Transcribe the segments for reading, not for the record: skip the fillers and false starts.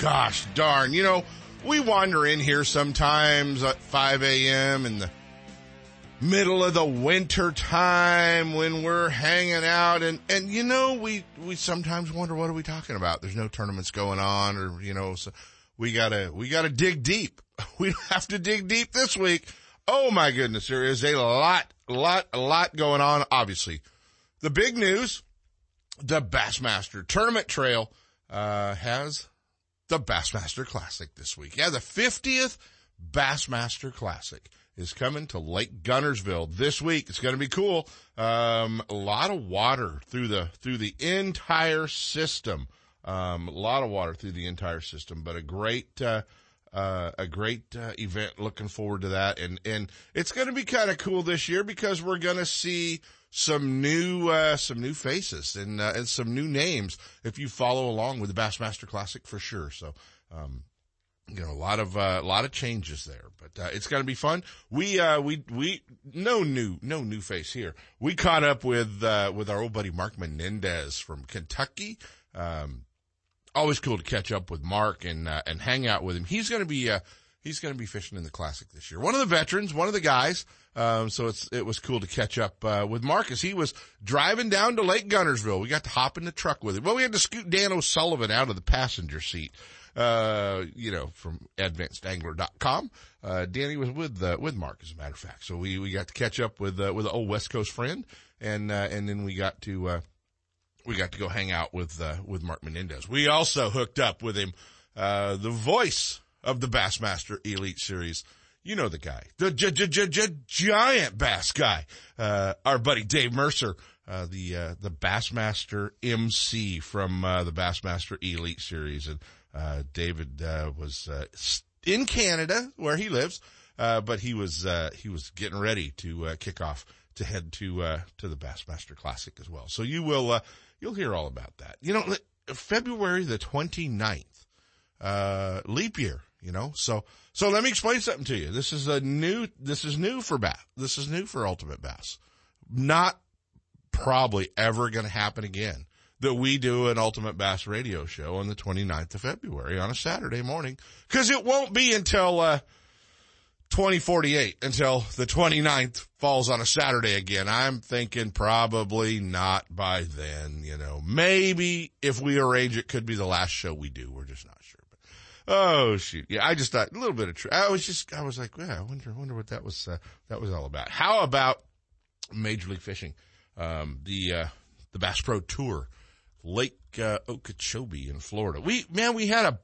Gosh darn, you know, we wander in here sometimes at 5 a.m. in the middle of the winter time when we're hanging out. And you know, we sometimes wonder, what are we talking about? There's no tournaments going on, or, you know, so we gotta dig deep. We don't have to dig deep this week. Oh my goodness. There is a lot going on. Obviously the big news, the Bassmaster Tournament Trail, has the Bassmaster Classic this week. Yeah, the 50th Bassmaster Classic is coming to Lake Guntersville this week. It's going to be cool. A lot of water through the entire system. But a great event. Looking forward to that. And it's going to be kind of cool this year because we're going to see some new faces and some new names if you follow along with the Bassmaster Classic for sure. So, you know, a lot of changes there, but, it's going to be fun. No new face here. We caught up with our old buddy Mark Menendez from Kentucky. Always cool to catch up with Mark and hang out with him. He's going to be fishing in the Classic this year. One of the veterans, one of the guys. So it was cool to catch up, with Marcus. He was driving down to Lake Guntersville. We got to hop in the truck with him. Well, we had to scoot Dan O'Sullivan out of the passenger seat, from advancedangler.com. Danny was with Mark, as a matter of fact. So we got to catch up with an old West Coast friend. And then we got to go hang out with Mark Menendez. We also hooked up with him, the voice of the Bassmaster Elite Series. You know the guy, the giant bass guy, our buddy Dave Mercer, the Bassmaster MC from the Bassmaster Elite Series. And David was in Canada where he lives, but he was getting ready to kick off to head to the Bassmaster Classic as well. So you'll hear all about that. You know, February the 29th, leap year. You know, so let me explain something to you. This is new for Ultimate Bass. Not probably ever going to happen again that we do an Ultimate Bass radio show on the 29th of February on a Saturday morning. 'Cause it won't be until, 2048 until the 29th falls on a Saturday again. I'm thinking probably not by then, you know, maybe if we arrange it could be the last show we do. We're just not sure. Oh shoot! Yeah, I just thought a little bit of. I was like, yeah, I wonder what that was all about. How about Major League Fishing? The Bass Pro Tour, Lake Okeechobee in Florida. We had a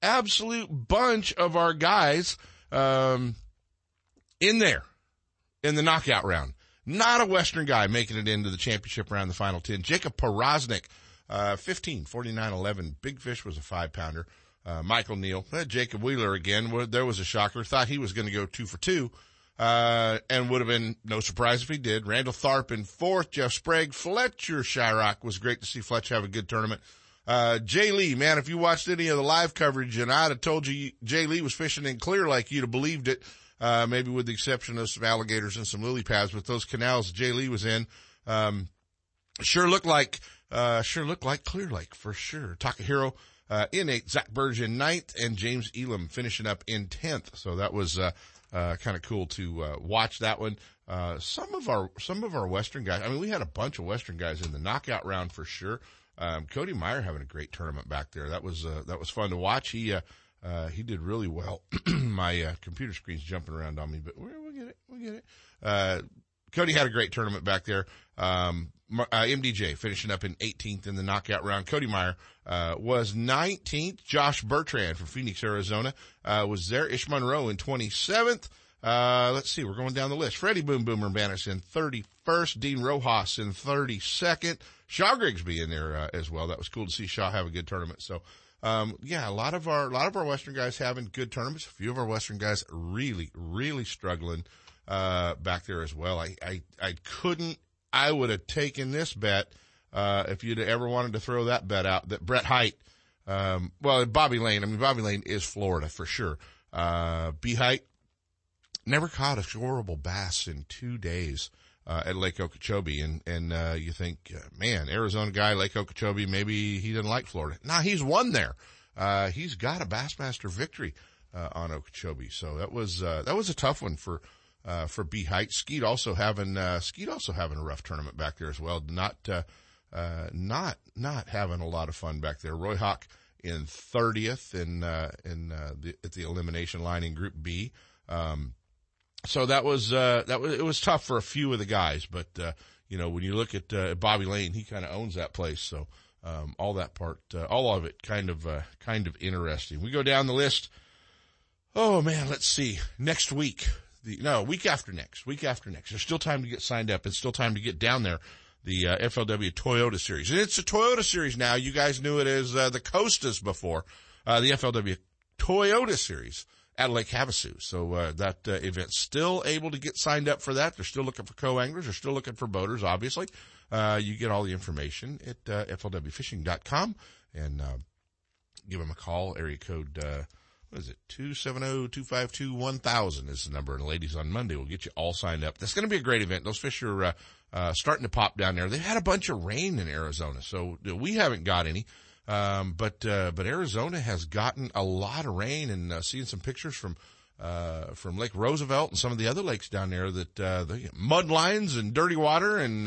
absolute bunch of our guys in there in the knockout round. Not a Western guy making it into the championship round, the final 10. Jacob Porosnik, 15, 49, 11. Big Fish was a 5-pounder. Michael Neal, Jacob Wheeler again. There was a shocker. Thought he was going to go 2 for 2, and would have been no surprise if he did. Randall Tharp in fourth. Jeff Sprague, Fletcher Shirock. Was great to see Fletcher have a good tournament. Jay Lee, man, if you watched any of the live coverage, and I'd have told you Jay Lee was fishing in Clear Lake, you'd have believed it. Maybe with the exception of some alligators and some lily pads, but those canals Jay Lee was in, sure looked like Clear Lake for sure. Takahiro, in 8th, Zach Burge in 9th, and James Elam finishing up in 10th. So that was, kind of cool to, watch that one. Some of our Western guys, I mean, we had a bunch of Western guys in the knockout round for sure. Cody Meyer having a great tournament back there. That was fun to watch. He did really well. My, computer screen's jumping around on me, but we'll get it. Cody had a great tournament back there. MDJ finishing up in 18th in the knockout round. Cody Meyer, was 19th. Josh Bertrand from Phoenix, Arizona, was there. Ish Monroe in 27th. Let's see. We're going down the list. Freddie Boom Boomer Bannis in 31st. Dean Rojas in 32nd. Shaw Grigsby in there as well. That was cool to see Shaw have a good tournament. So, yeah, a lot of our Western guys having good tournaments. A few of our Western guys really, really struggling, back there as well. I would have taken this bet, if you'd ever wanted to throw that bet out, that Brett Height, Bobby Lane. I mean, Bobby Lane is Florida for sure. B Height never caught a shoreable bass in 2 days, at Lake Okeechobee. And you think, man, Arizona guy, Lake Okeechobee, maybe he didn't like Florida. Nah, he's won there. He's got a Bassmaster victory, on Okeechobee. So that was a tough one for B Height. Skeet also having a rough tournament back there as well. Not having a lot of fun back there. Roy Hawk in 30th at the elimination line in Group B. So it was tough for a few of the guys, but, when you look at, Bobby Lane, he kind of owns that place. So, all of it kind of interesting. We go down the list. Oh man, let's see. Next week, week after next, there's still time to get signed up. It's still time to get down there. The, FLW Toyota Series. And it's a Toyota Series now. You guys knew it as, the Costas before, the FLW Toyota Series at Lake Havasu. So, that event's still able to get signed up for that. They're still looking for co-anglers. They're still looking for boaters, obviously. You get all the information at, flwfishing.com and, give them a call. Area code, 270-252-1000 is the number. And ladies, on Monday, we'll get you all signed up. That's going to be a great event. Those fish are, starting to pop down there. They've had a bunch of rain in Arizona, so we haven't got any. But Arizona has gotten a lot of rain, and seeing some pictures from Lake Roosevelt and some of the other lakes down there that, they get mud lines and dirty water and,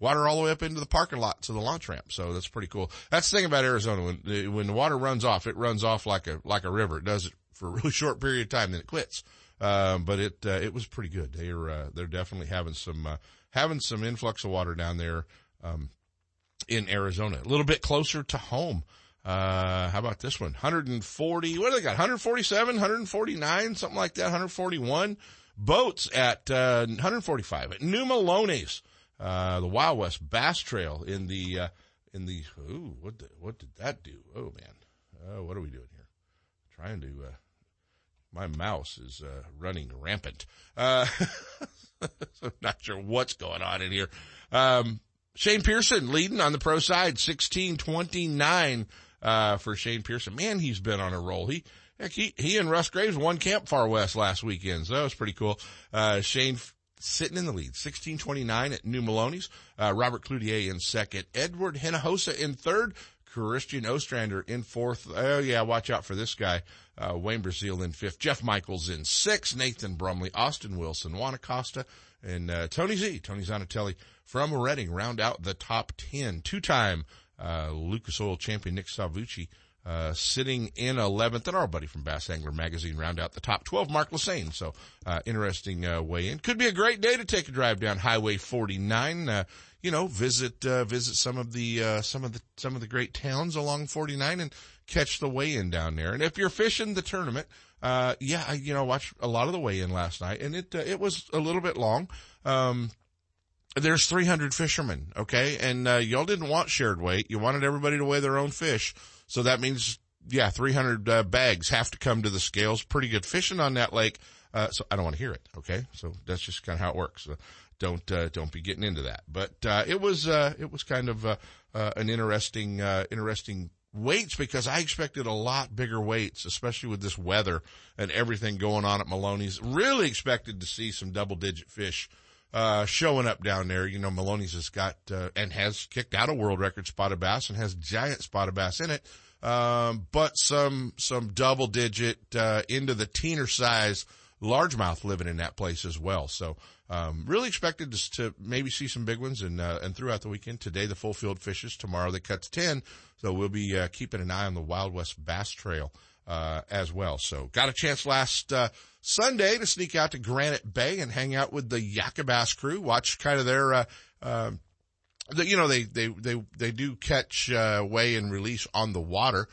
water all the way up into the parking lot to the launch ramp. So that's pretty cool. That's the thing about Arizona. When the water runs off, it runs off like a river. It does it for a really short period of time, then it quits. But it was pretty good. They're definitely having some influx of water down there, in Arizona. A little bit closer to home. How about this one? 140, what do they got? 147, 149, something like that. 141 boats at, 145 at New Maloney's, the Wild West Bass Trail in the, ooh, what did that do? Oh man. What are we doing here? Trying to, my mouse is, running rampant. I'm not sure what's going on in here. Shane Pearson leading on the pro side, 16:29, for Shane Pearson. Man, he's been on a roll. He and Russ Graves won Camp Far West last weekend. So that was pretty cool. Shane sitting in the lead, 16:29 at New Maloney's. Robert Cloutier in second. Edward Hinojosa in third. Christian Ostrander in fourth. Oh yeah, watch out for this guy. Wayne Brazil in fifth. Jeff Michaels in sixth. Nathan Brumley, Austin Wilson, Juan Acosta, and Tony Zanatelli from Reading round out the top 10. Two-time Lucas Oil champion Nick Salvucci sitting in 11th, and our buddy from Bass Angler Magazine round out the top 12, Mark Lesane. So interesting way in. Could be a great day to take a drive down Highway 49. Visit some of the great towns along 49 and catch the weigh-in down there. And if you're fishing the tournament, I watched a lot of the weigh-in last night, and it was a little bit long. There's 300 fishermen, okay? And y'all didn't want shared weight. You wanted everybody to weigh their own fish. So that means, 300 bags have to come to the scales. Pretty good fishing on that lake. So I don't want to hear it, okay? So that's just kind of how it works. Don't be getting into that. But it was kind of an interesting weights, because I expected a lot bigger weights, especially with this weather and everything going on at Maloney's. Really expected to see some double-digit fish showing up down there. Maloney's has got and has kicked out a world record spotted bass and has giant spotted bass in it, but some double-digit into the teener size largemouth living in that place as well. So really expected to maybe see some big ones, and throughout the weekend. Today the full field fishes, tomorrow the cuts 10. So we'll be keeping an eye on the Wild West Bass Trail as well. So got a chance last Sunday to sneak out to Granite Bay and hang out with the Yakabass crew. Watch kind of their they do catch, weigh and release on the water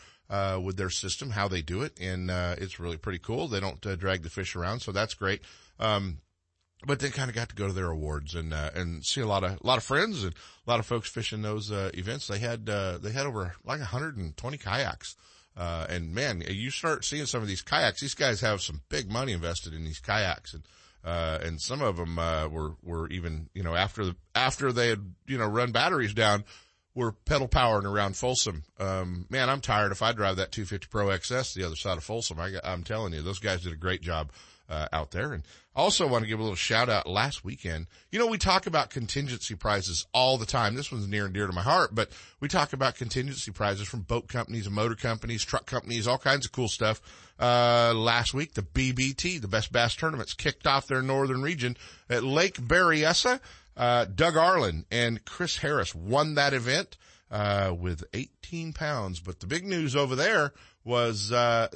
with their system, how they do it. And it's really pretty cool. They don't drag the fish around, so that's great. But they kind of got to go to their awards and see a lot of friends and a lot of folks fishing those events. They had over like 120 kayaks. And man, you start seeing some of these kayaks. These guys have some big money invested in these kayaks, and some of them were even, you know, after they had, you know, run batteries down, were pedal powering around Folsom. Man, I'm tired. If I drive that 250 Pro XS the other side of Folsom, I'm telling you, those guys did a great job out there. And I also want to give a little shout out last weekend. You know, we talk about contingency prizes all the time. This one's near and dear to my heart, but we talk about contingency prizes from boat companies and motor companies, truck companies, all kinds of cool stuff. Last week, the BBT, the Best Bass Tournaments, kicked off their northern region at Lake Berryessa. Doug Arlen and Chris Harris won that event, with 18 pounds. But the big news over there was,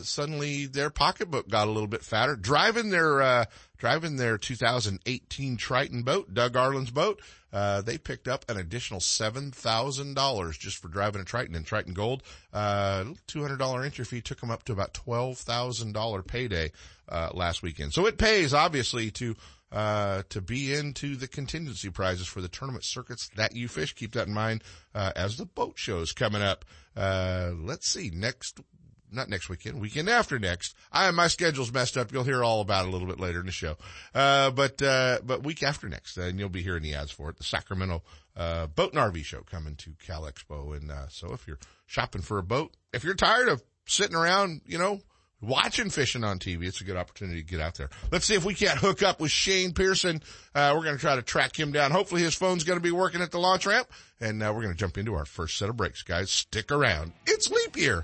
suddenly their pocketbook got a little bit fatter. Driving their 2018 Triton boat, Doug Arlen's boat, they picked up an additional $7,000 just for driving a Triton in Triton Gold. $200 entry fee took them up to about $12,000 payday, last weekend. So it pays, obviously, to be into the contingency prizes for the tournament circuits that you fish. Keep that in mind, as the boat show's coming up. Let's see, weekend after next. My schedule's messed up. You'll hear all about it a little bit later in the show. But week after next, and you'll be hearing the ads for it, the Sacramento, boat and RV show coming to Cal Expo. And, so if you're shopping for a boat, if you're tired of sitting around, you know, watching fishing on TV, it's a good opportunity to get out there. Let's see if we can't hook up with Shane Pearson. We're going to try to track him down. Hopefully his phone's going to be working at the launch ramp. And we're going to jump into our first set of breaks, guys. Stick around. It's leap year.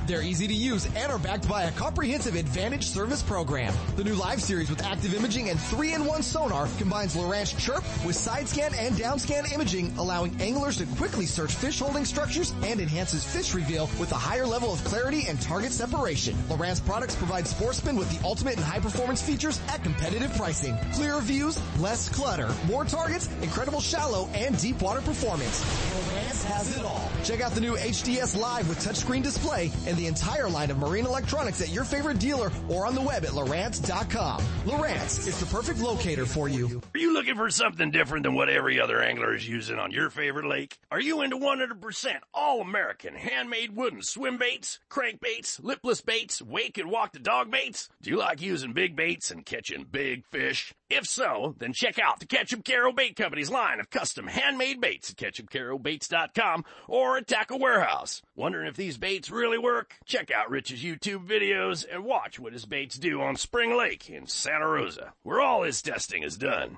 They're easy to use and are backed by a comprehensive Advantage service program. The new Live series with active imaging and 3-in-1 sonar combines Lowrance Chirp with side scan and down scan imaging, allowing anglers to quickly search fish holding structures and enhances fish reveal with a higher level of clarity and target separation. Lowrance products provide sportsmen with the ultimate and high performance features at competitive pricing. Clearer views, less clutter, more targets, incredible shallow and deep water performance. Lowrance has it all. Check out the new HDS Live with touchscreen display and the entire line of marine electronics at your favorite dealer or on the web at Lowrance.com. Lowrance is the perfect locator for you. Are you looking for something different than what every other angler is using on your favorite lake? Are you into 100% all-American handmade wooden swim baits, crankbaits, lipless baits, wake and walk the dog baits? Do you like using big baits and catching big fish? If so, then check out the Ketchup Caro Bait Company's line of custom handmade baits at ketchupcarobaits.com or at Tackle Warehouse. Wondering if these baits really work? Check out Rich's YouTube videos and watch what his baits do on Spring Lake in Santa Rosa, where all his testing is done.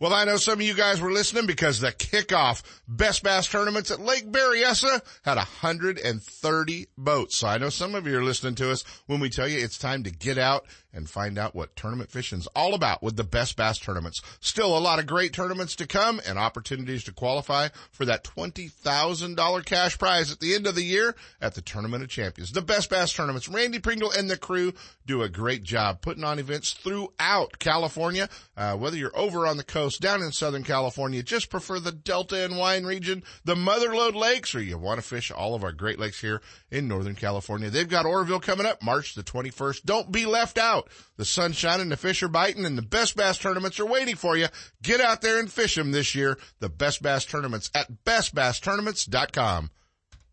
Well, I know some of you guys were listening because the kickoff Best Bass Tournaments at Lake Berryessa had 130 boats. So I know some of you are listening to us when we tell you it's time to get out and find out what tournament fishing's all about with the Best Bass Tournaments. Still a lot of great tournaments to come and opportunities to qualify for that $20,000 cash prize at the end of the year at the Tournament of Champions. The Best Bass Tournaments, Randy Pringle and the crew do a great job putting on events throughout California. Whether you're over on the coast, down in Southern California, just prefer the Delta and Wine region, the Motherlode Lakes, or you want to fish all of our Great Lakes here in Northern California. They've got Oroville coming up March the 21st. Don't be left out. The sun's shining, the fish are biting, and the Best Bass Tournaments are waiting for you. Get out there and fish them this year. The Best Bass Tournaments at bestbasstournaments.com.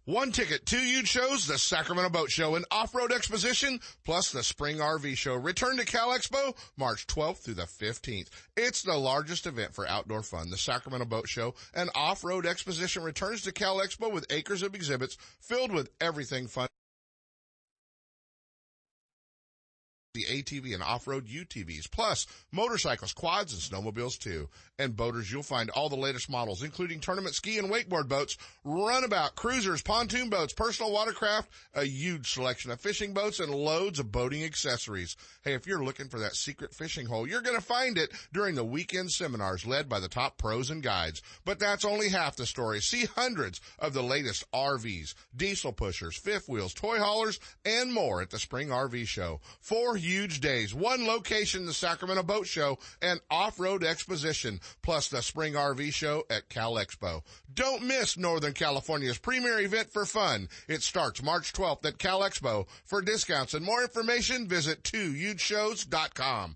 One ticket, two huge shows, the Sacramento Boat Show and Off-Road Exposition, plus the Spring RV Show. Return to CalExpo March 12th through the 15th. It's the largest event for outdoor fun. The Sacramento Boat Show and Off-Road Exposition returns to CalExpo with acres of exhibits filled with everything fun. The ATV and off-road UTVs, plus motorcycles, quads, and snowmobiles too. And boaters, you'll find all the latest models, including tournament ski and wakeboard boats, runabout, cruisers, pontoon boats, personal watercraft, a huge selection of fishing boats, and loads of boating accessories. Hey, if you're looking for that secret fishing hole, you're going to find it during the weekend seminars led by the top pros and guides. But that's only half the story. See hundreds of the latest RVs, diesel pushers, fifth wheels, toy haulers, and more at the Spring RV Show. Four huge days, one location, the Sacramento Boat Show and Off-Road Exposition, plus the Spring RV Show at CalExpo. Don't miss Northern California's premier event for fun. It starts March 12th at CalExpo. For discounts and more information, visit 2hugeshows.com.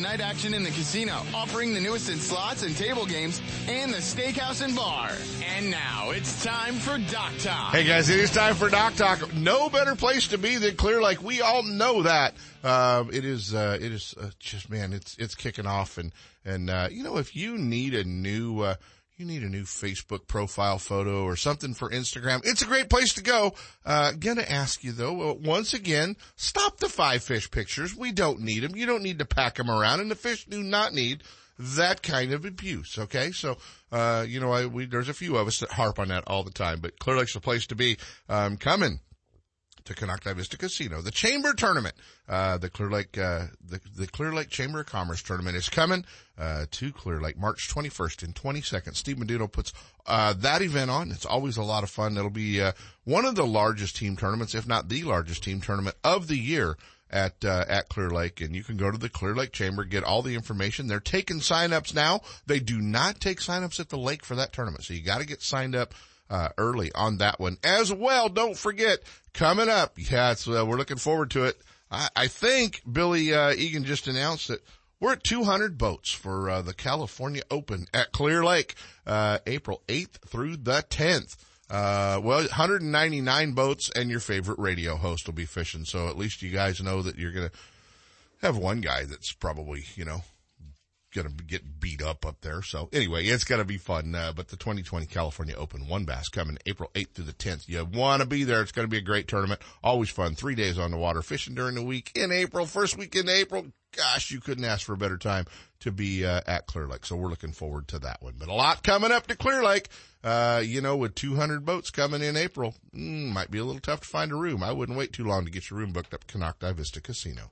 night action in the casino, offering the newest in slots and table games and the steakhouse and bar. And now it's time for Doc Talk. Hey guys, it is time for Doc Talk. No better place to be than Clear Lake. We all know that. It's kicking off, and you know, if you need a new, Facebook profile photo or something for Instagram, it's a great place to go. Gonna ask you though, once again, stop the five fish pictures. We don't need them. You don't need to pack them around, and the fish do not need that kind of abuse. Okay. So, there's a few of us that harp on that all the time, but Clear Lake's the place to be. Coming to Konocti Vista Casino, the Chamber Tournament, the Clear Lake Chamber of Commerce Tournament is coming to Clear Lake March 21st and 22nd. Steve Meduno puts that event on. It's always a lot of fun. It'll be one of the largest team tournaments, if not the largest team tournament of the year at Clear Lake, and you can go to the Clear Lake Chamber, get all the information. They're taking signups now. They do not take signups at the lake for that tournament, so you got to get signed up early on that one as well. Don't forget, coming up, we're looking forward to it. I think Billy Egan just announced that we're at 200 boats for the California Open at Clear Lake, April 8th through the 10th. 199 boats, and your favorite radio host will be fishing. So at least you guys know that you're going to have one guy that's probably, going to get beat up there. So anyway, it's going to be fun. But the 2020 California Open One Bass coming April 8th through the 10th. You want to be there. It's going to be a great tournament. Always fun. 3 days on the water, fishing during the week in April. First week in April. Gosh, you couldn't ask for a better time to be at Clear Lake. So we're looking forward to that one. But a lot coming up to Clear Lake. With 200 boats coming in April, might be a little tough to find a room. I wouldn't wait too long to get your room booked up at Konocti Vista Casino.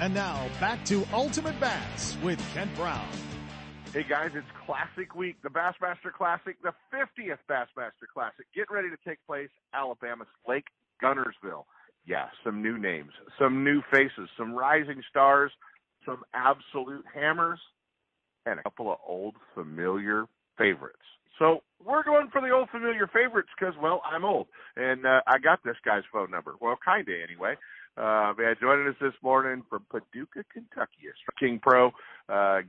And now, back to Ultimate Bass with Kent Brown. Hey, guys, it's Classic Week, the Bassmaster Classic, the 50th Bassmaster Classic. Getting ready to take place, Alabama's Lake Guntersville. Yeah, some new names, some new faces, some rising stars, some absolute hammers, and a couple of old familiar favorites. So we're going for the old familiar favorites because, well, I'm old, and I got this guy's phone number. Well, kind of anyway. Joining us this morning from Paducah, Kentucky, a Strike King Pro,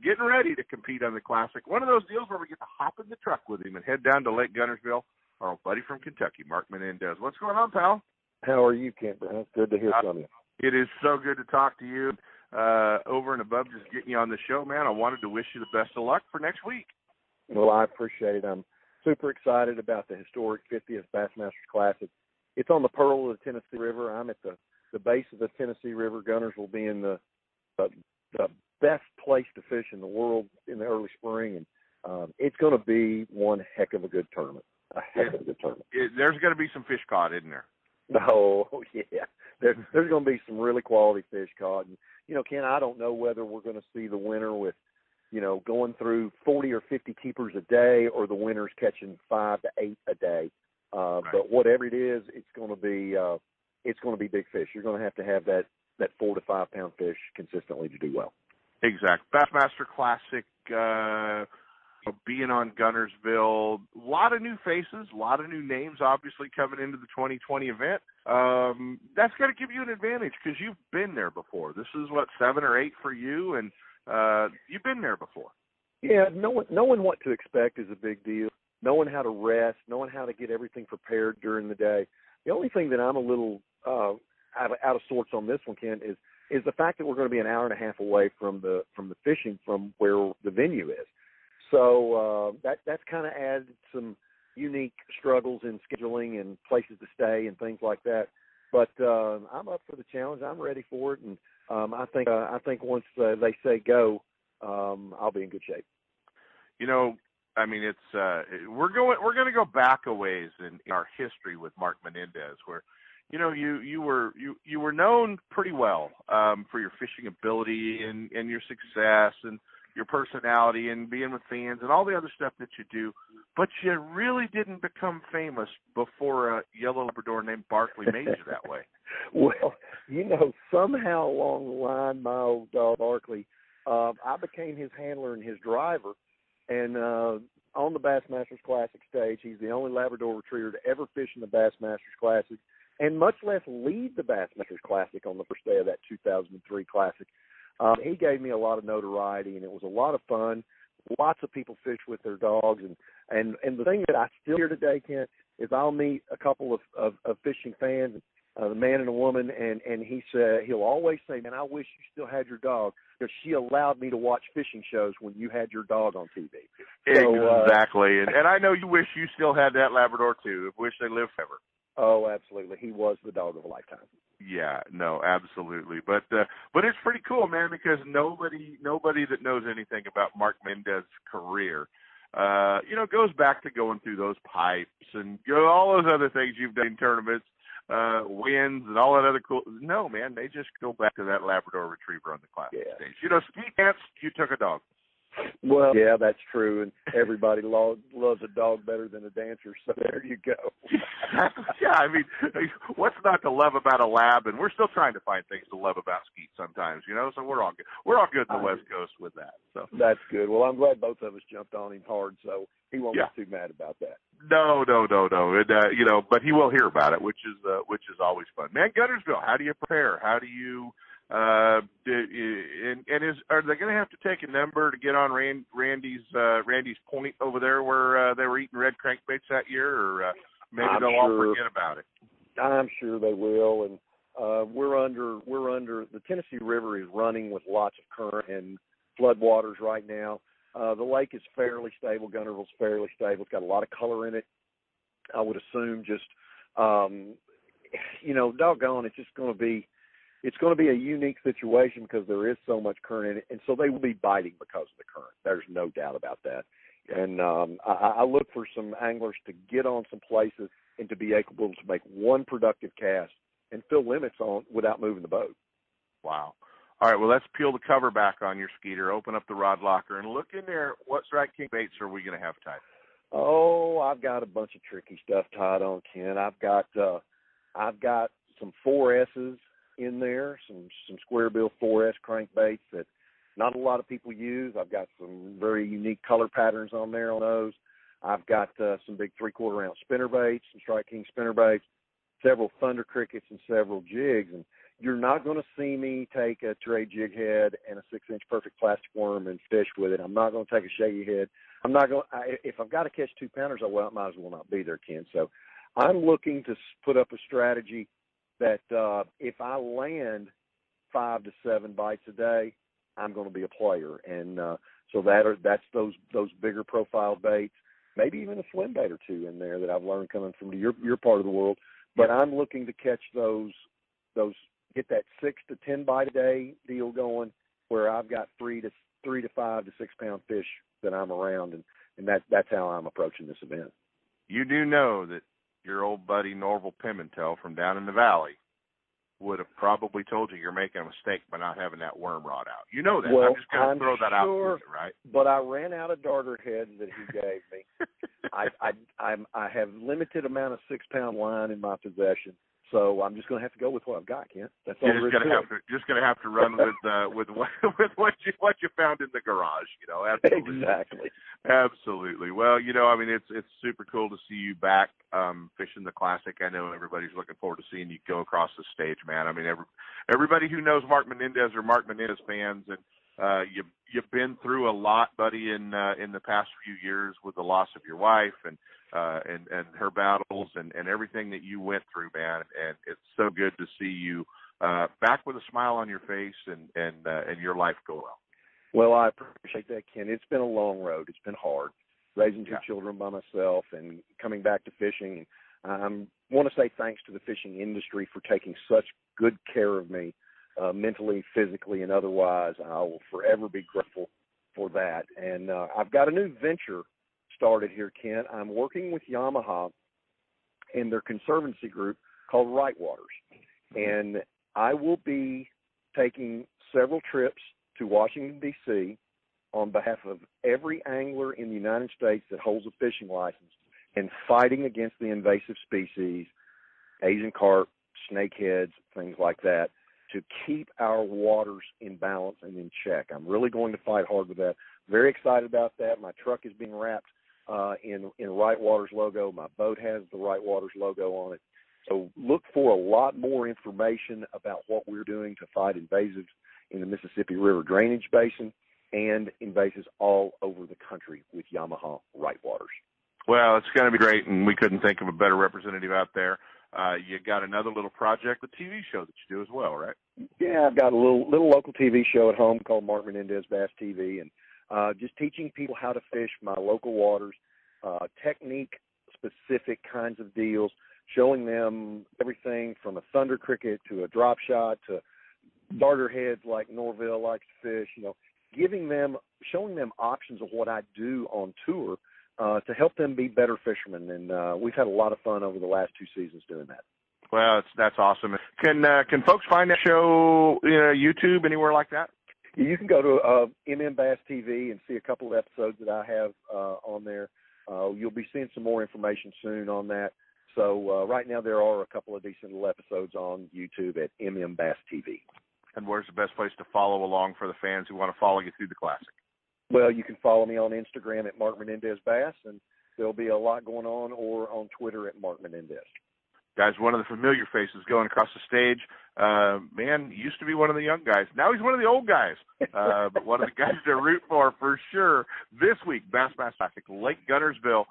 getting ready to compete on the Classic. One of those deals where we get to hop in the truck with him and head down to Lake Guntersville, our buddy from Kentucky, Mark Menendez. What's going on, pal? How are you, Kent Brown? Good to hear from you. It is so good to talk to you. Over and above just getting you on the show, man, I wanted to wish you the best of luck for next week. Well, I appreciate it. I'm super excited about the historic 50th Bassmaster Classic. It's on the Pearl of the Tennessee River. I'm at the base of the Tennessee River. Gunners will be in the best place to fish in the world in the early spring, and it's going to be one heck of a good tournament. There's going to be some fish caught, isn't there? Oh, yeah. There's going to be some really quality fish caught. And, you know, Ken, I don't know whether we're going to see the winner with, you know, going through 40 or 50 keepers a day or the winners catching 5 to 8 a day. Right. But whatever it is, it's going to be big fish. You're going to have that 4 to 5 pound fish consistently to do well. Exactly. Bassmaster Classic, being on Guntersville, a lot of new faces, a lot of new names, obviously, coming into the 2020 event. That's going to give you an advantage because you've been there before. This is, 7 or 8 for you, and you've been there before. Yeah, knowing what to expect is a big deal. Knowing how to rest, knowing how to get everything prepared during the day. The only thing that I'm a little out of sorts on this one, Ken, is the fact that we're going to be an hour and a half away from the fishing from where the venue is. So that's kind of added some unique struggles in scheduling and places to stay and things like that. But I'm up for the challenge. I'm ready for it, and I think once they say go, I'll be in good shape. You know, I mean, it's we're going to go back a ways in our history with Mark Menendez, where you know you were known pretty well for your fishing ability and your success and your personality and being with fans and all the other stuff that you do, but you really didn't become famous before a yellow Labrador named Barkley made you that way. Well, you know, somehow along the line, my old dog Barkley, I became his handler and his driver, and on the Bassmasters Classic stage, he's the only Labrador retriever to ever fish in the Bassmasters Classic, and much less lead the Bassmasters Classic on the first day of that 2003 Classic. He gave me a lot of notoriety, and it was a lot of fun. Lots of people fish with their dogs. And the thing that I still hear today, Kent, is I'll meet a couple of fishing fans, the man and a woman, and he'll always say, man, I wish you still had your dog because she allowed me to watch fishing shows when you had your dog on TV. So, exactly. And I know you wish you still had that Labrador, too. I wish they lived forever. Oh, absolutely. He was the dog of a lifetime. Yeah, no, absolutely. But it's pretty cool, man, because nobody that knows anything about Mark Mendez's career, you know, goes back to going through those pipes and all those other things you've done in tournaments, wins and all that other cool. No, man, they just go back to that Labrador Retriever on the classic stage. You know, ski pants, you took a dog. Well, yeah, that's true, and everybody loves a dog better than a dancer, so there you go. Yeah, I mean, what's not to love about a lab? And we're still trying to find things to love about skeet sometimes, you know, so we're all good in the West Coast with that. So that's good. Well, I'm glad both of us jumped on him hard, so he won't be too mad about that. No. And, you know, but he will hear about it, which is always fun. Man, Guntersville, how do you prepare? How do you... are they going to have to take a number to get on Randy's point over there where they were eating red crankbaits that year, or maybe they'll all forget about it? I'm sure they will. And we're under the Tennessee River is running with lots of current and floodwaters right now. The lake is fairly stable. Guntersville's fairly stable. It's got a lot of color in it. I would assume just you know, doggone, it's just going to be. It's going to be a unique situation because there is so much current in it, and so they will be biting because of the current. There's no doubt about that. And I look for some anglers to get on some places and to be able to make one productive cast and fill limits on without moving the boat. Wow. All right, well, let's peel the cover back on your skeeter, open up the rod locker, and look in there. What Strike King baits are we going to have tied? Oh, I've got a bunch of tricky stuff tied on, Ken. I've got some 4S's. In there, some square bill 4S crankbaits that not a lot of people use. I've got some very unique color patterns on there on those. I've got some big 3/4 ounce spinnerbaits, some Strike King spinnerbaits, several Thunder Crickets, and several jigs. And You're not going to see me take a tray jig head and a 6-inch perfect plastic worm and fish with it. I'm not going to take a shaggy head. I'm not going. If I've got to catch 2-pounders, I might as well not be there, Ken. So I'm looking to put up a strategy that if I land 5 to 7 bites a day, I'm going to be a player. And so that's those bigger profile baits, maybe even a swim bait or two in there that I've learned coming from your part of the world. But I'm looking to catch those. Get that 6 to 10 bite a day deal going, where I've got 3 to 5 to 6 pound fish that I'm around, and that's how I'm approaching this event. You do know that your old buddy Norval Pimentel from down in the valley would have probably told you you're making a mistake by not having that worm rod out. You know that. Well, I'm just going to throw that out, right? But I ran out of darter head that he gave me. I have limited amount of 6-pound line in my possession. So I'm just going to have to go with what I've got, Kent. That's all. You're just going to have to run with what you found in the garage, you know. Absolutely. Exactly. Absolutely. Well, you know, I mean, it's super cool to see you back fishing the classic. I know everybody's looking forward to seeing you go across the stage, man. I mean, everybody who knows Mark Menendez or Mark Menendez fans, and you've been through a lot, buddy, in the past few years with the loss of your wife and her battles and everything that you went through, man. And it's so good to see you back with a smile on your face and your life go well. Well, I appreciate that, Ken. It's been a long road. It's been hard raising two children by myself and coming back to fishing. I want to say thanks to the fishing industry for taking such good care of me, mentally, physically, and otherwise. I will forever be grateful for that. And I've got a new venture started here, Ken. I'm working with Yamaha and their conservancy group called Right Waters. And I will be taking several trips to Washington, D.C. on behalf of every angler in the United States that holds a fishing license and fighting against the invasive species, Asian carp, snakeheads, things like that, to keep our waters in balance and in check. I'm really going to fight hard with that. Very excited about that. My truck is being wrapped in Right Waters logo. My boat has the Right Waters logo on it. So look for a lot more information about what we're doing to fight invasives in the Mississippi River drainage basin and invasives all over the country with Yamaha Right Waters. Well, it's going to be great, and we couldn't think of a better representative out there. You got another little project, the TV show that you do as well, right? Yeah, I've got a little local TV show at home called Mark Menendez Bass TV, and just teaching people how to fish my local waters, technique-specific kinds of deals, showing them everything from a thunder cricket to a drop shot to darter heads like Norville likes to fish, you know, showing them options of what I do on tour to help them be better fishermen. And we've had a lot of fun over the last 2 seasons doing that. Well, that's awesome. Can folks find that show, YouTube, anywhere like that? You can go to Bass TV and see a couple of episodes that I have on there. You'll be seeing some more information soon on that. So right now there are a couple of decent little episodes on YouTube at Bass TV. And where's the best place to follow along for the fans who want to follow you through the classic? Well, you can follow me on Instagram at Mark Menendez Bass, and there'll be a lot going on, or on Twitter at Mark Menendez. Guys, one of the familiar faces going across the stage. Man, he used to be one of the young guys. Now he's one of the old guys. But one of the guys to root for sure. This week, Bassmaster Classic, Lake Guntersville.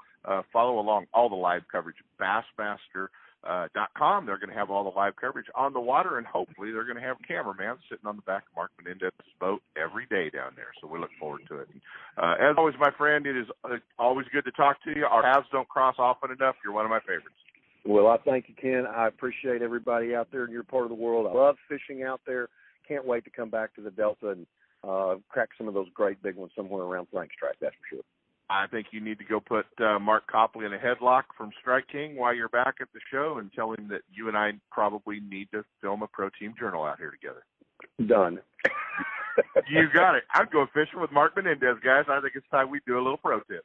Follow along all the live coverage at Bassmaster.com. They're going to have all the live coverage on the water, and hopefully they're going to have cameraman sitting on the back of Mark Menendez's boat every day down there. So we look forward to it. As always, my friend, it is always good to talk to you. Our paths don't cross often enough. You're one of my favorites. Well, I thank you, Ken. I appreciate everybody out there in your part of the world. I love fishing out there. Can't wait to come back to the Delta and crack some of those great big ones somewhere around Frank's Track, that's for sure. I think you need to go put Mark Copley in a headlock from Strike King while you're back at the show and tell him that you and I probably need to film a pro team journal out here together. Done. You got it. I'd go fishing with Mark Menendez, guys. I think it's time we do a little pro tip.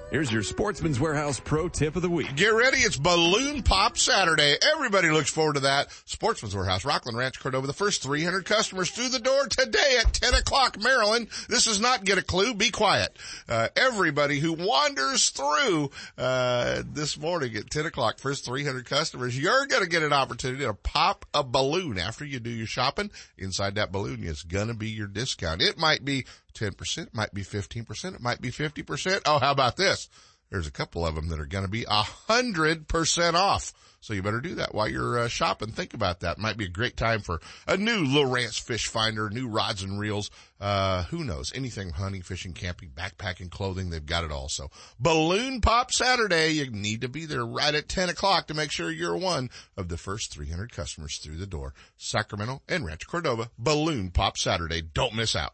here's your Sportsman's Warehouse Pro Tip of the Week. Get ready. It's Balloon Pop Saturday. Everybody looks forward to that. Sportsman's Warehouse, Rockland Ranch, Cordova. The first 300 customers through the door today at 10 o'clock, Maryland. This is not Get a Clue. Be quiet. Everybody who wanders through this morning at 10 o'clock, first 300 customers, you're going to get an opportunity to pop a balloon. After you do your shopping, inside that balloon is going to be your discount. It might be 10%, it might be 15%, it might be 50%. Oh, how about this? There's a couple of them that are going to be 100% off. So you better do that while you're shopping. Think about that. It might be a great time for a new Lowrance fish finder, new rods and reels. Who knows? Anything hunting, fishing, camping, backpacking, clothing. They've got it all. So Balloon Pop Saturday. You need to be there right at 10 o'clock to make sure you're one of the first 300 customers through the door. Sacramento and Rancho Cordova. Balloon Pop Saturday. Don't miss out.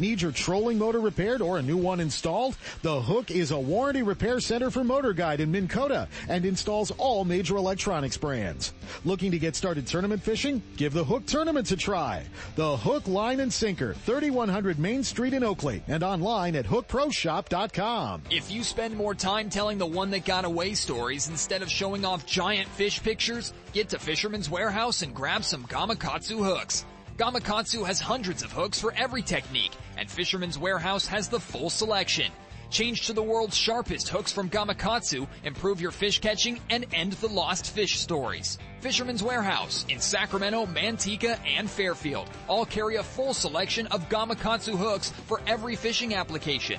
Need your trolling motor repaired or a new one installed? The Hook is a warranty repair center for Motor Guide in Minn Kota and installs all major electronics brands. Looking to get started tournament fishing? Give the Hook Tournaments a try. The Hook, Line, and Sinker, 3100 Main Street in Oakley and online at hookproshop.com. If you spend more time telling the one that got away stories instead of showing off giant fish pictures, get to Fisherman's Warehouse and grab some Gamakatsu hooks. Gamakatsu has hundreds of hooks for every technique, and Fisherman's Warehouse has the full selection. Change to the world's sharpest hooks from Gamakatsu, improve your fish catching, and end the lost fish stories. Fisherman's Warehouse in Sacramento, Manteca, and Fairfield all carry a full selection of Gamakatsu hooks for every fishing application.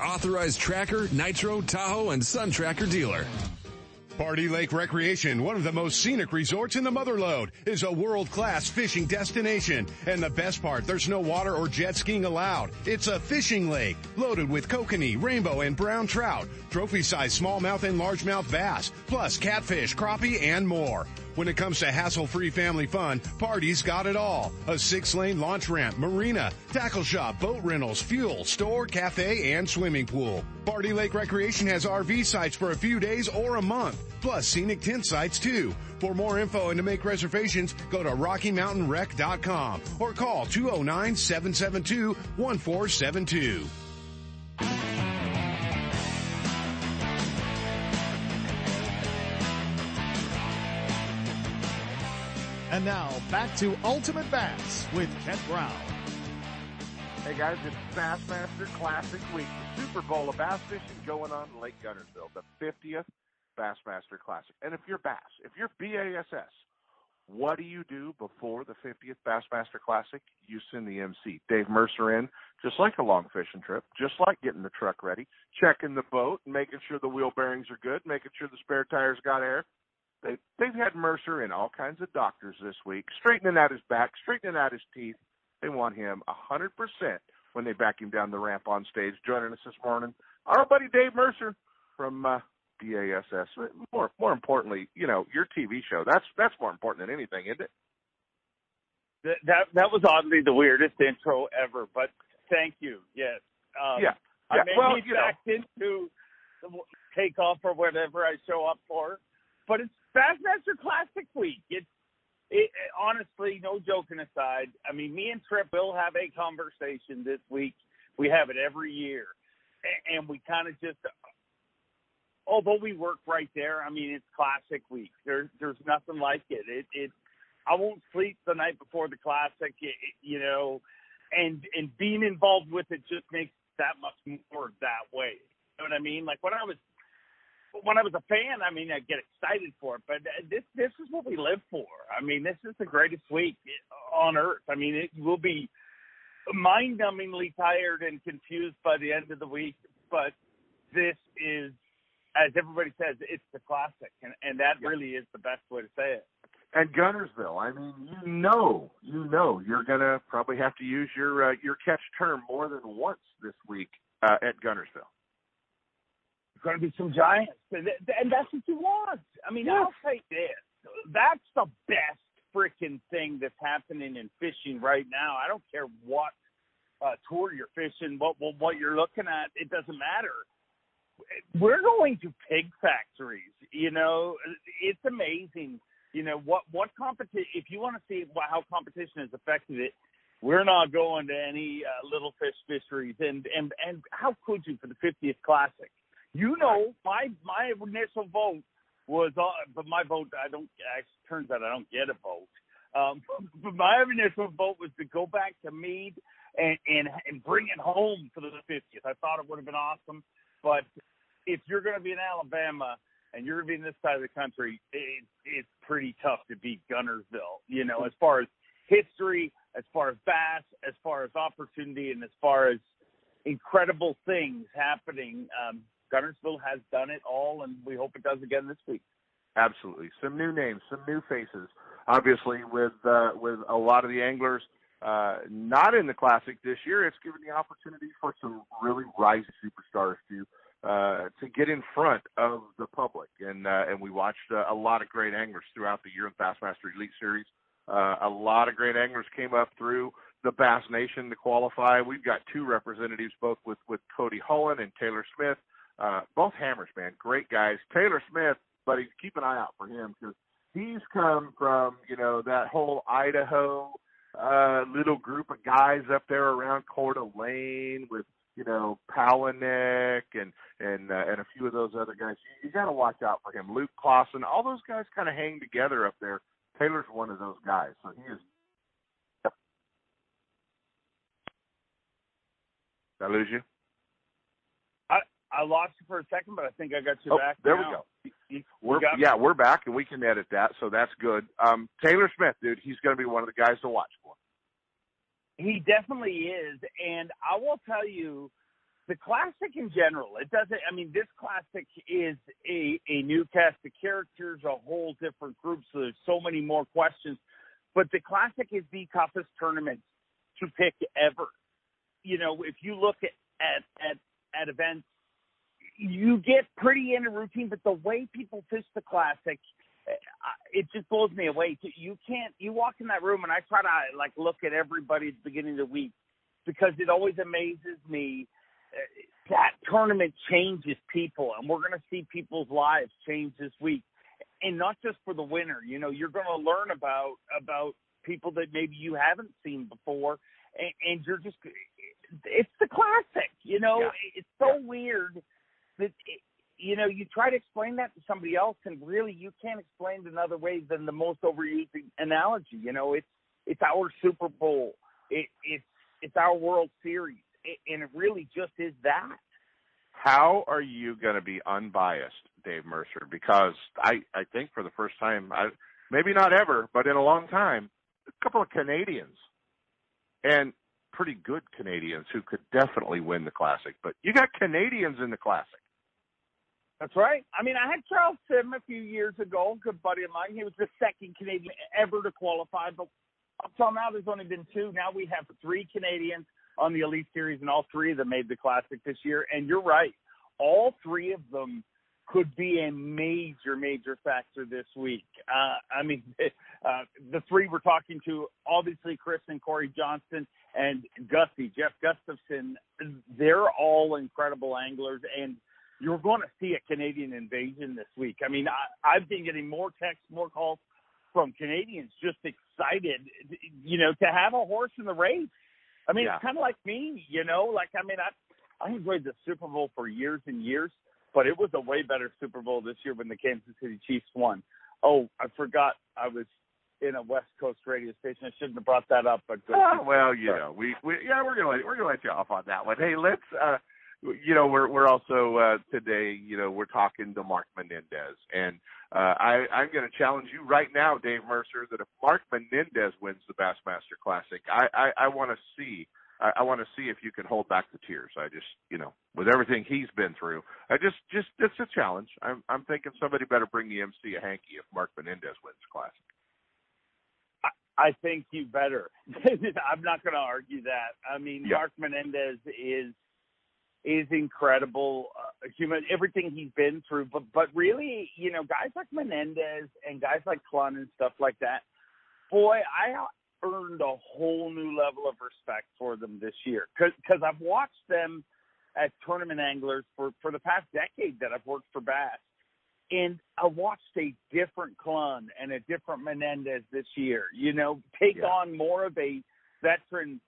authorized tracker, nitro, Tahoe, and Sun Tracker dealer. Party Lake Recreation, one of the most scenic resorts in the Motherlode, is a world-class fishing destination. And the best part, there's no water or jet skiing allowed. It's a fishing lake loaded with kokanee, rainbow, and brown trout, trophy-sized smallmouth and largemouth bass, plus catfish, crappie, and more. When it comes to hassle-free family fun, Party's got it all. A 6-lane launch ramp, marina, tackle shop, boat rentals, fuel, store, cafe, and swimming pool. Party Lake Recreation has RV sites for a few days or a month, plus scenic tent sites too. For more info and to make reservations, go to RockyMountainRec.com or call 209-772-1472. And now, back to Ultimate Bass with Kent Brown. Hey guys, it's Bassmaster Classic Week, the Super Bowl of bass fishing going on in Lake Guntersville, the 50th Bassmaster Classic. And if you're bass, if you're BASS, what do you do before the 50th Bassmaster Classic? You send the MC, Dave Mercer, in, just like a long fishing trip, just like getting the truck ready, checking the boat, making sure the wheel bearings are good, making sure the spare tires got air. They've had Mercer in all kinds of doctors this week, straightening out his back, straightening out his teeth. They want him 100% when they back him down the ramp on stage. Joining us this morning, our buddy Dave Mercer from BASS. More importantly, you know, your TV show, that's more important than anything, isn't it? That was oddly the weirdest intro ever, but thank you, yes. Yeah. I may be backed into takeoff or whatever I show up for, but it's Bassmaster Classic Week. It honestly, no joking aside, I mean, me and Tripp will have a conversation this week. We have it every year. And we kind of just, although we work right there, I mean, it's Classic Week. There's nothing like it. I won't sleep the night before the Classic, you know, and being involved with it just makes that much more that way. You know what I mean? Like when I was a fan, I mean, I get excited for it, but this is what we live for. I mean, this is the greatest week on earth. I mean, it will be mind-numbingly tired and confused by the end of the week, but this is, as everybody says, it's the Classic, and that really is the best way to say it. And Guntersville, I mean, you know, you're going to probably have to use your catch term more than once this week at Guntersville. Going to be some giants, and that's what you want. I mean, I'll say this: that's the best freaking thing that's happening in fishing right now. I don't care what tour you're fishing, what you're looking at. It doesn't matter. We're going to pig factories. You know, it's amazing. You know what competition? If you want to see how competition has affected it, we're not going to any little fish fisheries. And how could you for the 50th Classic? You know, my initial vote was, but my vote, turns out I don't get a vote. But my initial vote was to go back to Meade and bring it home for the 50th. I thought it would have been awesome. But if you're going to be in Alabama and you're going to be in this side of the country, it's pretty tough to beat Guntersville, you know, as far as history, as far as bass, as far as opportunity, and as far as incredible things happening. Guntersville has done it all, and we hope it does again this week. Absolutely. Some new names, some new faces, obviously, with a lot of the anglers not in the Classic this year. It's given the opportunity for some really rising superstars to get in front of the public. And we watched a lot of great anglers throughout the year in the Bassmaster Elite Series. A lot of great anglers came up through the Bass Nation to qualify. We've got two representatives, both with Cody Holland and Taylor Smith. Both hammers, man. Great guys. Taylor Smith, buddy, keep an eye out for him because he's come from, you know, that whole Idaho little group of guys up there around Coeur d'Alene with you know, Palahniuk and a few of those other guys. You got to watch out for him. Luke Clausen, all those guys kind of hang together up there. Taylor's one of those guys, so he is. Did I lose you? I lost you for a second, but I think I got you back. There now. We go. We're back, and we can edit that, so that's good. Taylor Smith, dude, he's going to be one of the guys to watch for. He definitely is, and I will tell you, the classic in general, it doesn't, I mean, this classic is a new cast of characters, a whole different group, so there's so many more questions, but the classic is the toughest tournament to pick ever. You know, if you look at events, you get pretty into routine, but the way people fish the classic, it just blows me away. You can't, you walk in that room, and I try to, like, look at everybody at the beginning of the week because it always amazes me that tournament changes people, and we're going to see people's lives change this week, and not just for the winner. You know, you're going to learn about people that maybe you haven't seen before, and you're just – it's the classic, you know. Yeah. It's so weird that – you know, you try to explain that to somebody else, and really you can't explain it another way than the most overused analogy. You know, it's our Super Bowl. It's our World Series. And it really just is that. How are you going to be unbiased, Dave Mercer? Because I think for the first time, maybe not ever, but in a long time, a couple of Canadians, and pretty good Canadians who could definitely win the Classic. But you got Canadians in the Classic. That's right. I mean, I had Charles Sim a few years ago, a good buddy of mine. He was the second Canadian ever to qualify, but up till now there's only been two. Now we have three Canadians on the Elite Series, and all three of them made the Classic this year. And you're right. All three of them could be a major, major factor this week. I mean, the three we're talking to, obviously Chris and Corey Johnston and Gussie, Jeff Gustafson, they're all incredible anglers, and you're going to see a Canadian invasion this week. I mean, I've been getting more texts, more calls from Canadians just excited, you know, to have a horse in the race. I mean, It's kind of like me, you know. Like, I mean, I enjoyed the Super Bowl for years and years, but it was a way better Super Bowl this year when the Kansas City Chiefs won. Oh, I forgot I was in a West Coast radio station. I shouldn't have brought that up. But well, you know, we're gonna let you off on that one. Hey, let's. You know, we're also today, you know, we're talking to Mark Menendez, and I'm going to challenge you right now, Dave Mercer, that if Mark Menendez wins the Bassmaster Classic, I want to see if you can hold back the tears. I just, you know, with everything he's been through, I just it's a challenge. I'm thinking somebody better bring the MC a hanky if Mark Menendez wins the Classic. I think you better. I'm not going to argue that. I mean, yeah. Mark Menendez is incredible, human, everything he's been through, but really, you know, guys like Menendez and guys like Klun and stuff like that, boy, I earned a whole new level of respect for them this year, because I've watched them as tournament anglers for the past decade that I've worked for Bass, and I watched a different Klun and a different Menendez this year, you know, take on more of a veteran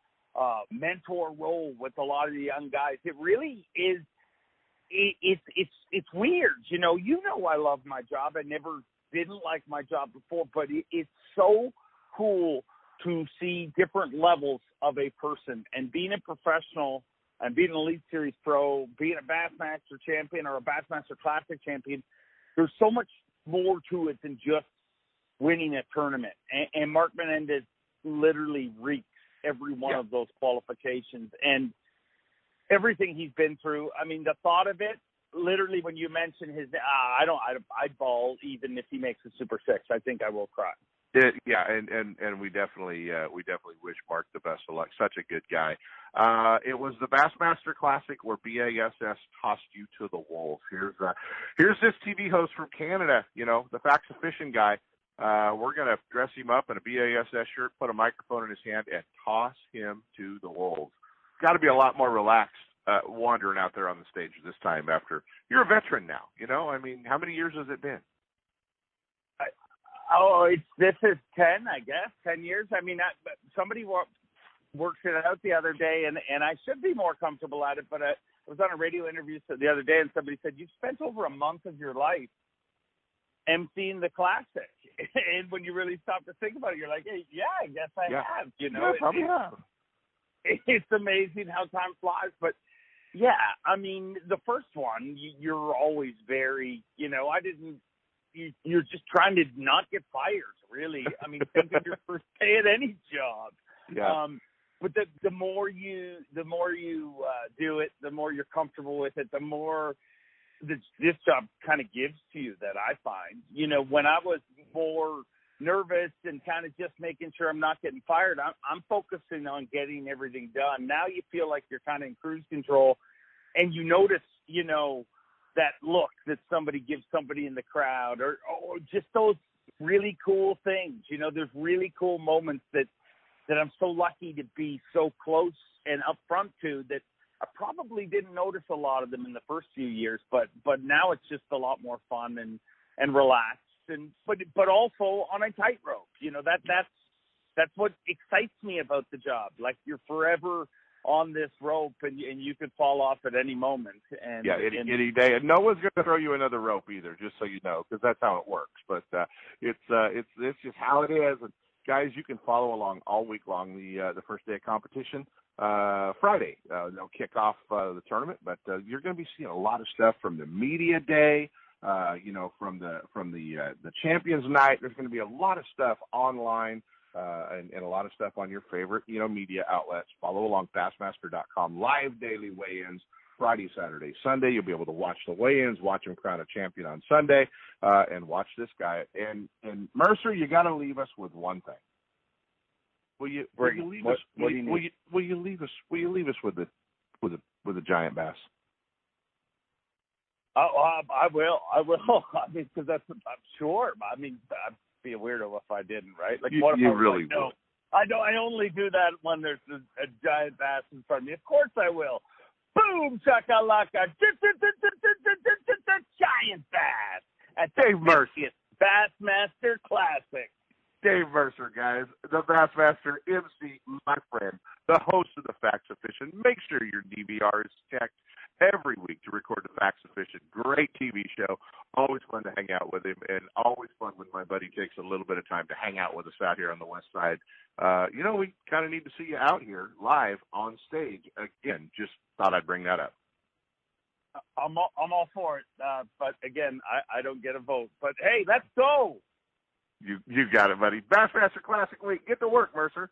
mentor role with a lot of the young guys. It really is. It's weird, you know. You know, I love my job. I never didn't like my job before, but it's so cool to see different levels of a person. And being a professional, and being an Elite Series pro, being a Bassmaster champion or a Bassmaster Classic champion, there's so much more to it than just winning a tournament. And Mark Menendez literally reeked every one of those qualifications and everything he's been through. I mean, the thought of it, literally, when you mention his, I'd bawl even if he makes a Super Six. I think I will cry. And we definitely wish Mark the best of luck. Such a good guy. It was the Bassmaster Classic where BASS tossed you to the wolves. Here's this TV host from Canada. You know, the Facts of Fishing guy. We're going to dress him up in a BASS shirt, put a microphone in his hand, and toss him to the wolves. Got to be a lot more relaxed wandering out there on the stage this time after. You're a veteran now, you know? I mean, how many years has it been? This is 10, I guess, 10 years. I mean, somebody worked it out the other day, and I should be more comfortable at it, but I was on a radio interview the other day, and somebody said, you've spent over a month of your life emceeing the Classic. And when you really stop to think about it, you're like, hey, yeah, I guess I have. You know, it's amazing how time flies. But, yeah, I mean, the first one, you're always very, you know, you're just trying to not get fired, really. I mean, think of your first day at any job. Yeah. But the more you do it, the more you're comfortable with it, the more this job kind of gives to you, that I find. You know, when I was more nervous and kind of just making sure I'm not getting fired, I'm focusing on getting everything done. Now you feel like you're kind of in cruise control, and you notice, you know, that look that somebody gives somebody in the crowd, or just those really cool things. You know, there's really cool moments that I'm so lucky to be so close and upfront to, that I probably didn't notice a lot of them in the first few years, but now it's just a lot more fun and relaxed, but also on a tightrope. You know, that's what excites me about the job. Like, you're forever on this rope, and you could fall off at any moment. And yeah, any day. And no one's going to throw you another rope either, just so you know, because that's how it works. But it's just how it is. And guys, you can follow along all week long. The first day of competition, Friday, they'll kick off the tournament. But you're going to be seeing a lot of stuff from the media day. You know, from the champions night. There's going to be a lot of stuff online. And a lot of stuff on your favorite, you know, media outlets. Follow along, Bassmaster.com. Live daily weigh-ins, Friday, Saturday, Sunday. You'll be able to watch the weigh-ins, watch him crown a champion on Sunday, and watch this guy. And Mercer, you got to leave us with one thing. Will you leave us with a giant bass? Oh, I will. I mean, because that's, I'm sure. I mean, I'm be a weirdo if I didn't, right? Like, what if you really will? I only do that when there's a giant bass in front of me. Of course I will. Boom, chakalaka, giant bass at Dave Mercer, Bassmaster Classic. Dave Mercer, guys, the Bassmaster MC, my friend, the host of the Facts Efficient. Make sure your DVR is checked every week to record the Facts Efficient. Great TV show. Always fun to hang out with him, and always fun when my buddy takes a little bit of time to hang out with us out here on the West Side. You know, we kind of need to see you out here live on stage again. Just thought I'd bring that up. I'm all for it, but again, I don't get a vote. But hey, let's go. You got it, buddy. Bassmaster Classic Week. Get to work, Mercer.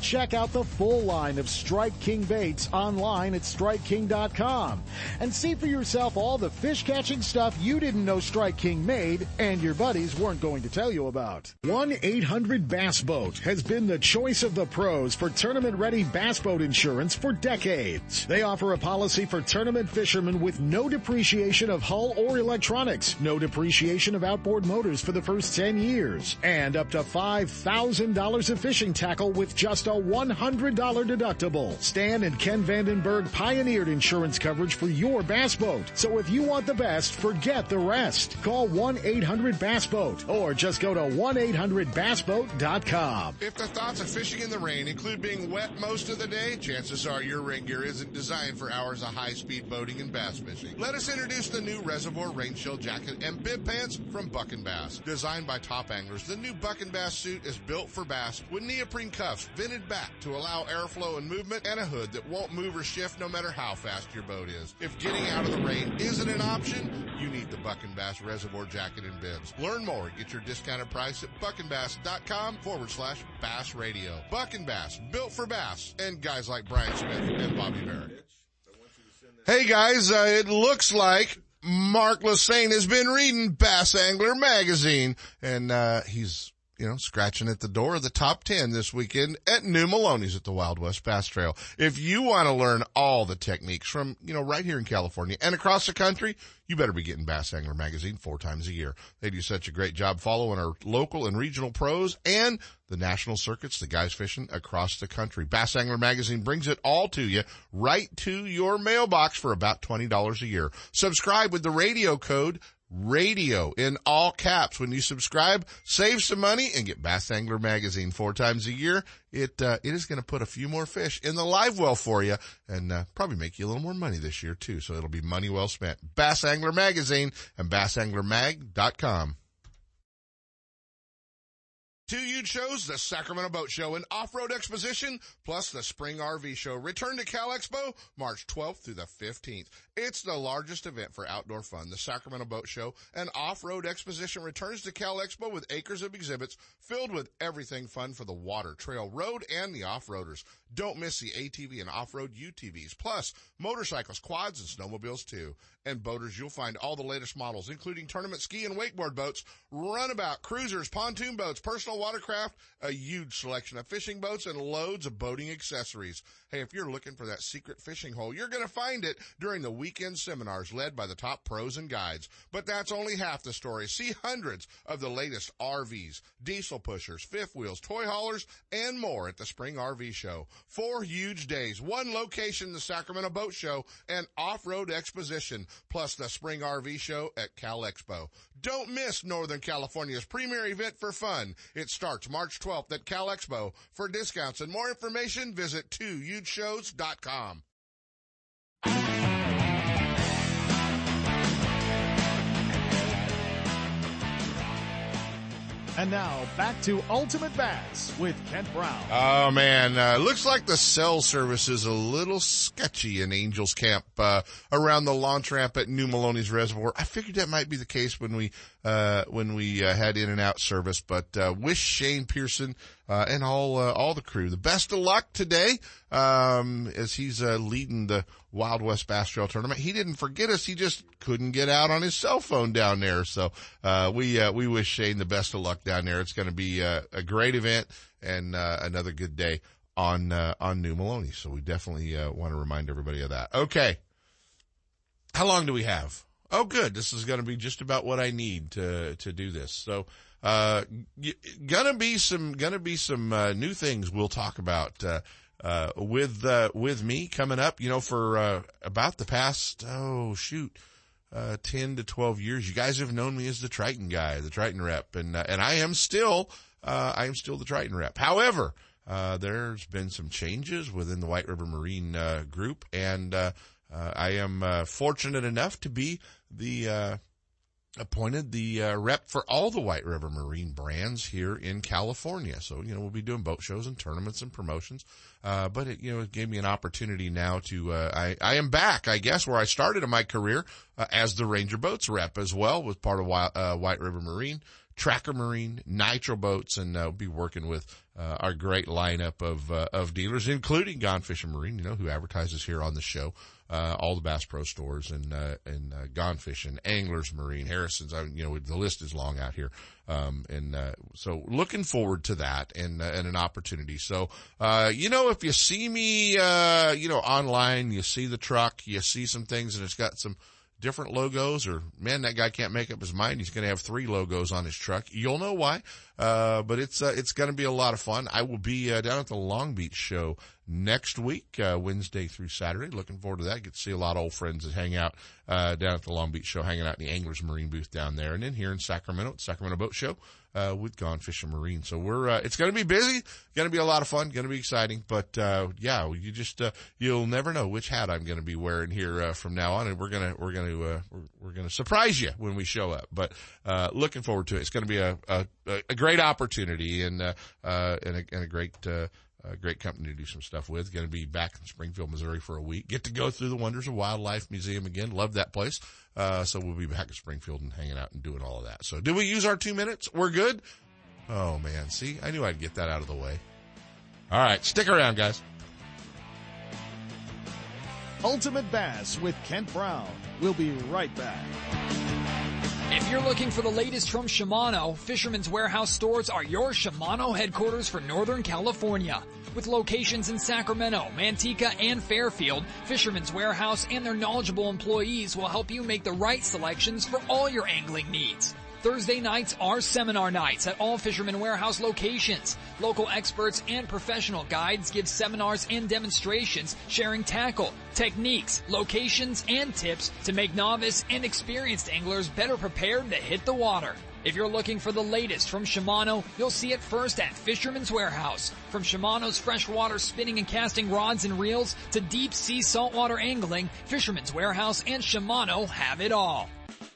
Check out the full line of Strike King baits online at StrikeKing.com and see for yourself all the fish-catching stuff you didn't know Strike King made and your buddies weren't going to tell you about. 1-800-BASS-BOAT has been the choice of the pros for tournament-ready bass boat insurance for decades. They offer a policy for tournament fishermen with no depreciation of hull or electronics, no depreciation of outboard motors for the first 10 years, and up to $5,000 of fishing tackle with just a $100 deductible. Stan and Ken Vandenberg pioneered insurance coverage for your bass boat. So if you want the best, forget the rest. Call 1-800-BASS-BOAT or just go to 1-800-BASSBOAT.com. If the thoughts of fishing in the rain include being wet most of the day, chances are your rain gear isn't designed for hours of high-speed boating and bass fishing. Let us introduce the new Reservoir Rain Shield Jacket and Bib Pants from Buck & Bass. Designed by top anglers, the new Buck & Bass suit is built for bass with neoprene cuffs vented back to allow airflow and movement, and a hood that won't move or shift no matter how fast your boat is. If getting out of the rain isn't an option, you need the Buck & Bass Reservoir Jacket and Bibs. Learn more. Get your discounted price at buckandbass.com/bassradio. Buck & Bass, built for bass, and guys like Brian Smith and Bobby Barrett. Hey, guys, it looks like Mark Lesane has been reading Bass Angler Magazine, and he's, you know, scratching at the door of the top 10 this weekend at New Maloney's at the Wild West Bass Trail. If you want to learn all the techniques from, you know, right here in California and across the country, you better be getting Bass Angler Magazine 4 times a year. They do such a great job following our local and regional pros and the national circuits, the guys fishing across the country. Bass Angler Magazine brings it all to you right to your mailbox for about $20 a year. Subscribe with the radio code radio in all caps. When you subscribe, save some money and get Bass Angler Magazine 4 times a year. It is going to put a few more fish in the live well for you and probably make you a little more money this year too. So it'll be money well spent. Bass Angler Magazine and bassanglermag.com. Two huge shows, the Sacramento Boat Show and Off-Road Exposition, plus the Spring RV Show. Return to Cal Expo March 12th through the 15th. It's the largest event for outdoor fun. The Sacramento Boat Show and Off-Road Exposition returns to Cal Expo with acres of exhibits filled with everything fun for the water, trail, road, and the off-roaders. Don't miss the ATV and off-road UTVs, plus motorcycles, quads, and snowmobiles, too. And boaters, you'll find all the latest models, including tournament ski and wakeboard boats, runabout, cruisers, pontoon boats, personal watercraft, a huge selection of fishing boats, and loads of boating accessories. Hey, if you're looking for that secret fishing hole, you're going to find it during the weekend seminars led by the top pros and guides. But that's only half the story. See hundreds of the latest RVs, diesel pushers, fifth wheels, toy haulers, and more at the Spring RV Show. 4 huge days, 1 location, the Sacramento Boat Show and Off-Road Exposition, plus the Spring RV Show at Cal Expo. Don't miss Northern California's premier event for fun. It starts March 12th at Cal Expo. For discounts and more information, visit 2hugeshows.com. And now, back to Ultimate Bass with Kent Brown. Oh, man. Looks like the cell service is a little sketchy in Angels Camp around the launch ramp at New Maloney's Reservoir. I figured that might be the case when we had in-and-out service, but wish Shane Pearson and all the crew the best of luck today as he's leading the Wild West Bass Trail Tournament. He didn't forget us. He just couldn't get out on his cell phone down there. So we wish Shane the best of luck down there. It's going to be a great event and another good day on New Maloney. So we definitely want to remind everybody of that. Okay. How long do we have? Oh, good. This is going to be just about what I need to do this. So gonna be some new things we'll talk about, with me coming up, you know, for, about the past, 10 to 12 years. You guys have known me as the Triton guy, the Triton rep, and I am still the Triton rep. However, there's been some changes within the White River Marine, group, and, I am, fortunate enough to be appointed the rep for all the White River Marine brands here in California. So, you know, we'll be doing boat shows and tournaments and promotions. But it, you know, it gave me an opportunity now to, I am back, I guess, where I started in my career as the Ranger Boats rep as well, was part of White River Marine, Tracker Marine, Nitro Boats, and I'll be working with our great lineup of dealers, including Gone Fishing Marine, you know, who advertises here on the show. All the Bass Pro stores and Gone Fishing, Anglers Marine, Harrison's, you know, the list is long out here. So looking forward to that and an opportunity. So, you know, if you see me, you know, online, you see the truck, you see some things and it's got some different logos, or man, that guy can't make up his mind. He's going to have 3 logos on his truck. You'll know why. But it's going to be a lot of fun. I will be down at the Long Beach show next week, Wednesday through Saturday. Looking forward to that. Get to see a lot of old friends that hang out, down at the Long Beach show, hanging out in the Anglers Marine booth down there. And then here in Sacramento, at the Sacramento Boat Show, with Gone Fishing Marine. So it's going to be busy. Going to be a lot of fun. Going to be exciting. But, yeah, you just, you'll never know which hat I'm going to be wearing here, from now on. And we're going to surprise you when we show up. But, looking forward to it. It's going to be a great opportunity and a great, great company to do some stuff with. Going to be back in Springfield, Missouri for a week. Get to go through the Wonders of Wildlife Museum again. Love that place. So we'll be back in Springfield and hanging out and doing all of that. So did we use our 2 minutes? We're good? Oh, man. See, I knew I'd get that out of the way. All right. Stick around, guys. Ultimate Bass with Kent Brown. We'll be right back. If you're looking for the latest from Shimano, Fisherman's Warehouse stores are your Shimano headquarters for Northern California. With locations in Sacramento, Manteca, and Fairfield, Fisherman's Warehouse and their knowledgeable employees will help you make the right selections for all your angling needs. Thursday nights are seminar nights at all Fisherman Warehouse locations. Local experts and professional guides give seminars and demonstrations sharing tackle, techniques, locations, and tips to make novice and experienced anglers better prepared to hit the water. If you're looking for the latest from Shimano, you'll see it first at Fisherman's Warehouse. From Shimano's freshwater spinning and casting rods and reels to deep-sea saltwater angling, Fisherman's Warehouse and Shimano have it all.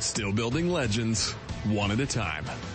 Still building legends, one at a time.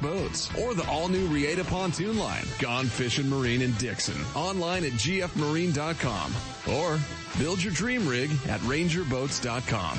boats or the all-new Rieta pontoon line. Gone Fish and Marine in Dixon, online at gfmarine.com or build your dream rig at rangerboats.com.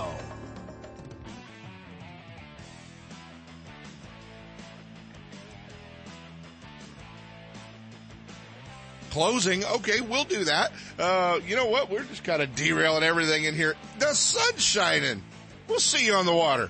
Closing. Okay, we'll do that. You know what? We're just kind of derailing everything in here. The sun's shining. We'll see you on the water.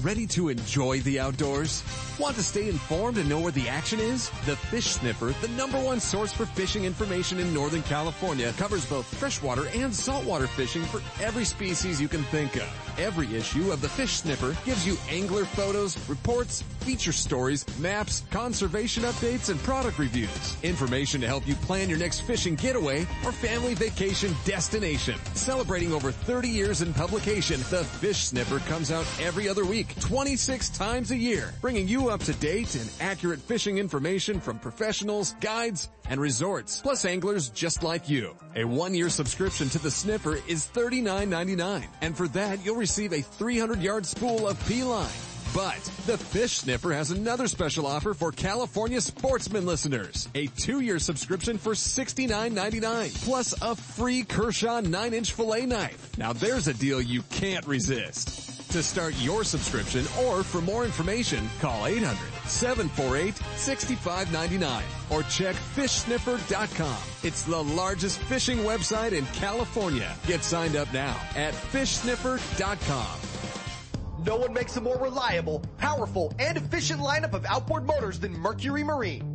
Ready to enjoy the outdoors? Want to stay informed and know where the action is? The Fish Sniffer, the #1 source for fishing information in Northern California, covers both freshwater and saltwater fishing for every species you can think of. Every issue of the Fish Sniffer gives you angler photos, reports, feature stories, maps, conservation updates, and product reviews. Information to help you plan your next fishing getaway or family vacation destination. Celebrating over 30 years in publication, the Fish Sniffer comes out every other week, 26 times a year, bringing you up-to-date and accurate fishing information from professionals, guides, and resorts, plus anglers just like you. A 1-year subscription to the Sniffer is $39.99, and for that, you'll receive a 300-yard spool of P-line. But the Fish Sniffer has another special offer for California Sportsman listeners. A 2-year subscription for $69.99, plus a free Kershaw 9-inch fillet knife. Now there's a deal you can't resist. To start your subscription or for more information, call 800-748-6599 or check fishsniffer.com. It's the largest fishing website in California. Get signed up now at fishsniffer.com. No one makes a more reliable, powerful, and efficient lineup of outboard motors than Mercury Marine.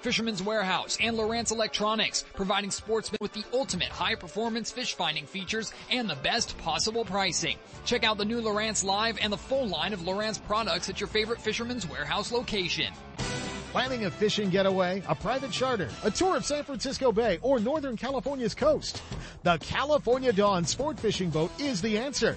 Fisherman's Warehouse and Lowrance Electronics, providing sportsmen with the ultimate high-performance fish finding features and the best possible pricing. Check out the new Lowrance Live and the full line of Lowrance products at your favorite Fisherman's Warehouse location. Planning a fishing getaway, a private charter, a tour of San Francisco Bay, or Northern California's coast? The California Dawn Sport Fishing Boat is the answer.